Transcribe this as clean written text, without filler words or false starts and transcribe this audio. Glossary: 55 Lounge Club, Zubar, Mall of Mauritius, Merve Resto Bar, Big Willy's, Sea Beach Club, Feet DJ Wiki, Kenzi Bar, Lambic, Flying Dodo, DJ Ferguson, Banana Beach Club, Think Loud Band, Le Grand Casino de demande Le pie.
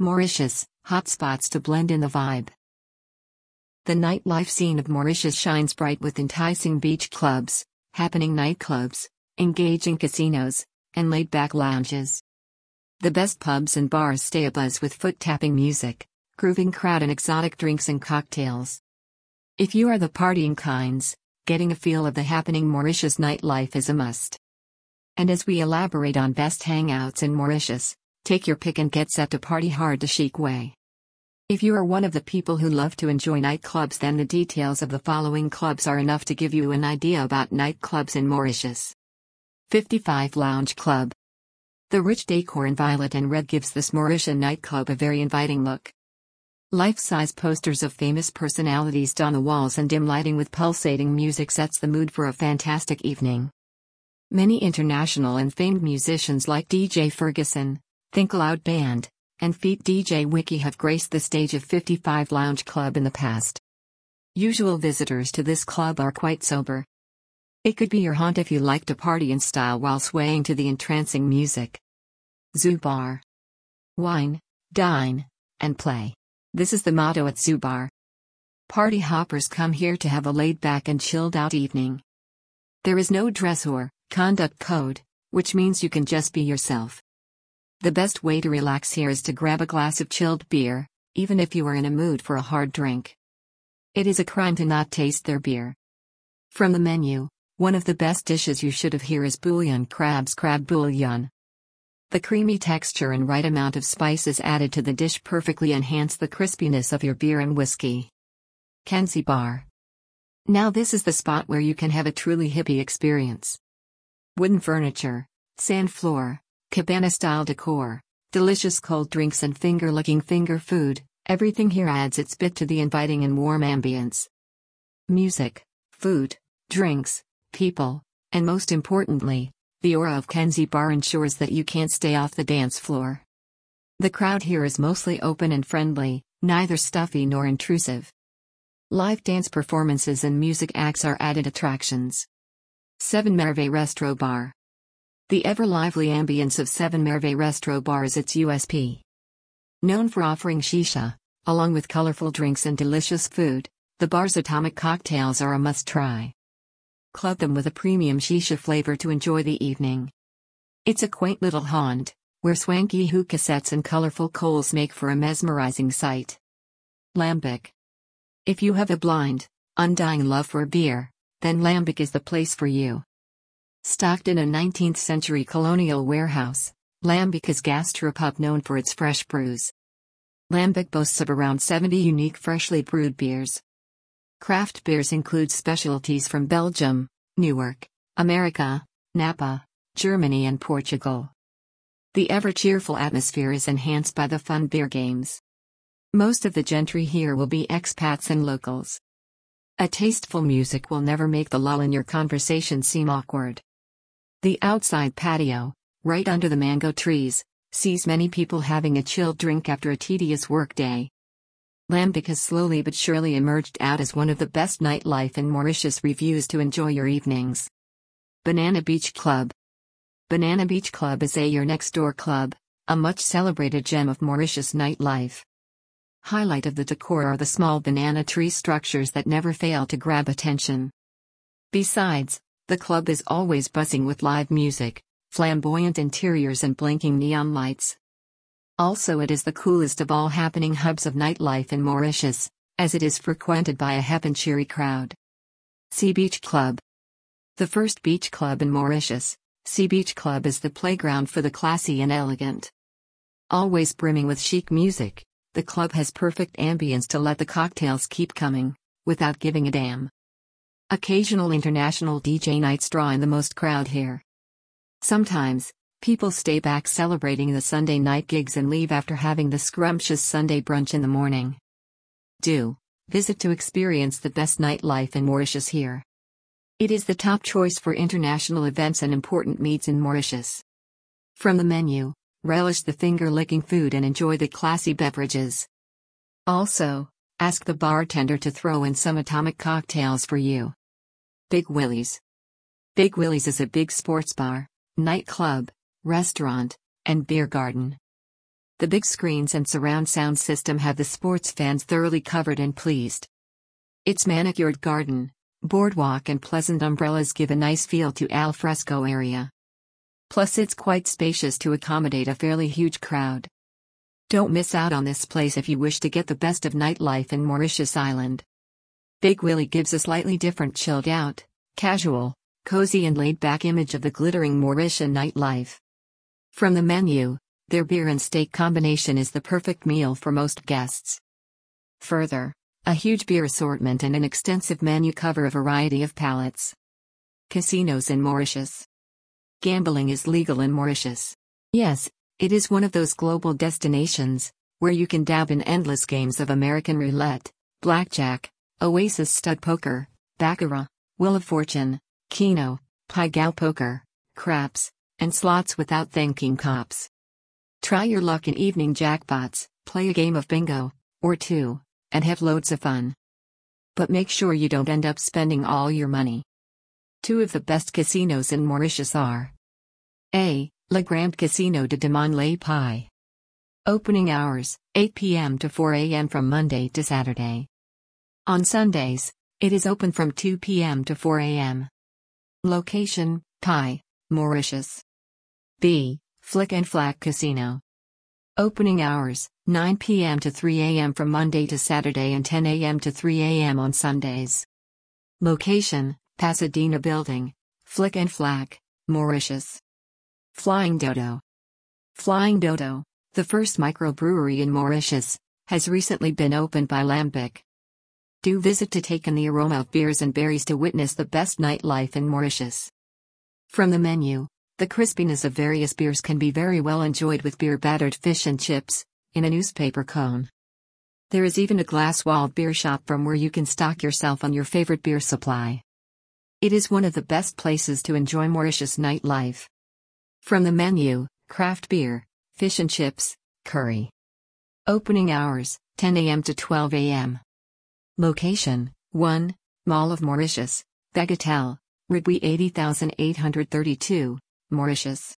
Mauritius, hotspots to blend in the vibe. The nightlife scene of Mauritius shines bright with enticing beach clubs, happening nightclubs, engaging casinos, and laid-back lounges. The best pubs and bars stay abuzz with foot-tapping music, grooving crowd and exotic drinks and cocktails. If you are the partying kinds, getting a feel of the happening Mauritius nightlife is a must. And as we elaborate on best hangouts in Mauritius, take your pick and get set to party hard the chic way. If you are one of the people who love to enjoy nightclubs, then the details of the following clubs are enough to give you an idea about nightclubs in Mauritius. 55 Lounge Club. The rich decor in violet and red gives this Mauritian nightclub a very inviting look. Life-size posters of famous personalities don the walls, and dim lighting with pulsating music sets the mood for a fantastic evening. Many international and famed musicians like DJ Ferguson, Think Loud Band, and Feet DJ Wiki have graced the stage of 55 Lounge Club in the past. Usual visitors to this club are quite sober. It could be your haunt if you like to party in style while swaying to the entrancing music. Zubar. Wine, dine, and play. This is the motto at Zubar. Party hoppers come here to have a laid-back and chilled-out evening. There is no dress or conduct code, which means you can just be yourself. The best way to relax here is to grab a glass of chilled beer, even if you are in a mood for a hard drink. It is a crime to not taste their beer. From the menu, one of the best dishes you should have here is bouillon crabs, crab bouillon. The creamy texture and right amount of spices added to the dish perfectly enhance the crispiness of your beer and whiskey. Kenzi Bar. Now this is the spot where you can have a truly hippie experience. Wooden furniture, sand floor, cabana-style decor, delicious cold drinks and finger-licking finger food, everything here adds its bit to the inviting and warm ambience. Music, food, drinks, people, and most importantly, the aura of Kenzi Bar ensures that you can't stay off the dance floor. The crowd here is mostly open and friendly, neither stuffy nor intrusive. Live dance performances and music acts are added attractions. 7 Merve Resto Bar. The ever-lively ambience of 7 Merve Resto Bar is its USP. Known for offering shisha, along with colorful drinks and delicious food, the bar's atomic cocktails are a must-try. Club them with a premium shisha flavor to enjoy the evening. It's a quaint little haunt, where swanky hookah sets and colorful coals make for a mesmerizing sight. Lambic. If you have a blind, undying love for beer, then Lambic is the place for you. Stocked in a 19th century colonial warehouse, Lambic is a gastropub known for its fresh brews. Lambic boasts of around 70 unique freshly brewed beers. Craft beers include specialties from Belgium, Newark, America, Napa, Germany and Portugal. The ever-cheerful atmosphere is enhanced by the fun beer games. Most of the gentry here will be expats and locals. A tasteful music will never make the lull in your conversation seem awkward. The outside patio, right under the mango trees, sees many people having a chilled drink after a tedious workday. Lambic has slowly but surely emerged out as one of the best nightlife in Mauritius reviews to enjoy your evenings. Banana Beach Club. Banana Beach Club is your next-door club, a much-celebrated gem of Mauritius nightlife. Highlight of the decor are the small banana tree structures that never fail to grab attention. Besides, the club is always buzzing with live music, flamboyant interiors and blinking neon lights. Also, it is the coolest of all happening hubs of nightlife in Mauritius, as it is frequented by a hep and cheery crowd. Sea Beach Club. The first beach club in Mauritius, Sea Beach Club is the playground for the classy and elegant. Always brimming with chic music, the club has perfect ambience to let the cocktails keep coming, without giving a damn. Occasional international DJ nights draw in the most crowd here. Sometimes, people stay back celebrating the Sunday night gigs and leave after having the scrumptious Sunday brunch in the morning. Visit to experience the best nightlife in Mauritius here. It is the top choice for international events and important meets in Mauritius. From the menu, relish the finger-licking food and enjoy the classy beverages. Also, ask the bartender to throw in some atomic cocktails for you. Big Willy's. Big Willy's is a big sports bar, nightclub, restaurant, and beer garden. the big screens and surround sound system have the sports fans thoroughly covered and pleased. Its manicured garden, boardwalk and pleasant umbrellas give a nice feel to al fresco area. Plus it's quite spacious to accommodate a fairly huge crowd. Don't miss out on this place if you wish to get the best of nightlife in Mauritius Island. Big Willy gives a slightly different chilled out, casual, cozy and laid-back image of the glittering Mauritian nightlife. From the menu, their beer and steak combination is the perfect meal for most guests. Further, a huge beer assortment and an extensive menu cover a variety of palates. Casinos in Mauritius. Gambling is legal in Mauritius. Yes, it is one of those global destinations, where you can dab in endless games of American roulette, blackjack, Oasis stud poker, baccarat, wheel of fortune, keno, pai gow poker, craps, and slots without thanking cops. Try your luck in evening jackpots, play a game of bingo, or two, and have loads of fun. But make sure you don't end up spending all your money. Two of the best casinos in Mauritius are A. Le Grand Casino de demande Le Pie. Opening hours, 8 p.m. to 4 a.m. from Monday to Saturday. On Sundays, it is open from 2 p.m. to 4 a.m. Location, Pai, Mauritius. B. Flick and Flack Casino. Opening hours, 9 p.m. to 3 a.m. from Monday to Saturday and 10 a.m. to 3 a.m. on Sundays. Location, Pasadena Building, Flick and Flack, Mauritius. Flying Dodo. Flying Dodo, the first microbrewery in Mauritius, has recently been opened by Lambic. Do visit to take in the aroma of beers and berries to witness the best nightlife in Mauritius. From the menu, the crispiness of various beers can be very well enjoyed with beer-battered fish and chips, in a newspaper cone. There is even a glass-walled beer shop from where you can stock yourself on your favorite beer supply. It is one of the best places to enjoy Mauritius nightlife. From the menu, craft beer, fish and chips, curry. Opening hours, 10 a.m. to 12 a.m. Location, 1, Mall of Mauritius, Bagatelle, Ridwi 80832, Mauritius.